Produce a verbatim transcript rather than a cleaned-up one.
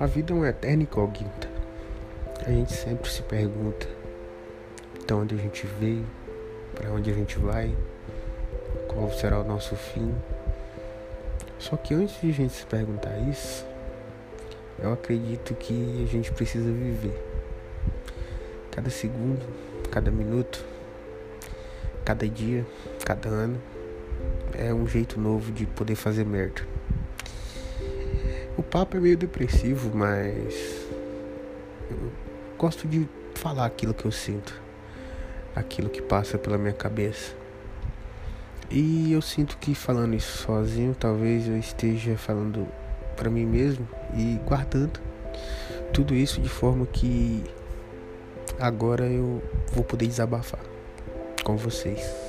A vida é uma eterna incógnita. A gente sempre se pergunta de onde a gente veio, para onde a gente vai, qual será o nosso fim. Só que antes de a gente se perguntar isso, eu acredito que a gente precisa viver. Cada segundo, cada minuto, cada dia, cada ano é um jeito novo de poder fazer merda. O papo é meio depressivo, mas eu gosto de falar aquilo que eu sinto, aquilo que passa pela minha cabeça. E eu sinto que falando isso sozinho, talvez eu esteja falando para mim mesmo e guardando tudo isso de forma que agora eu vou poder desabafar com vocês.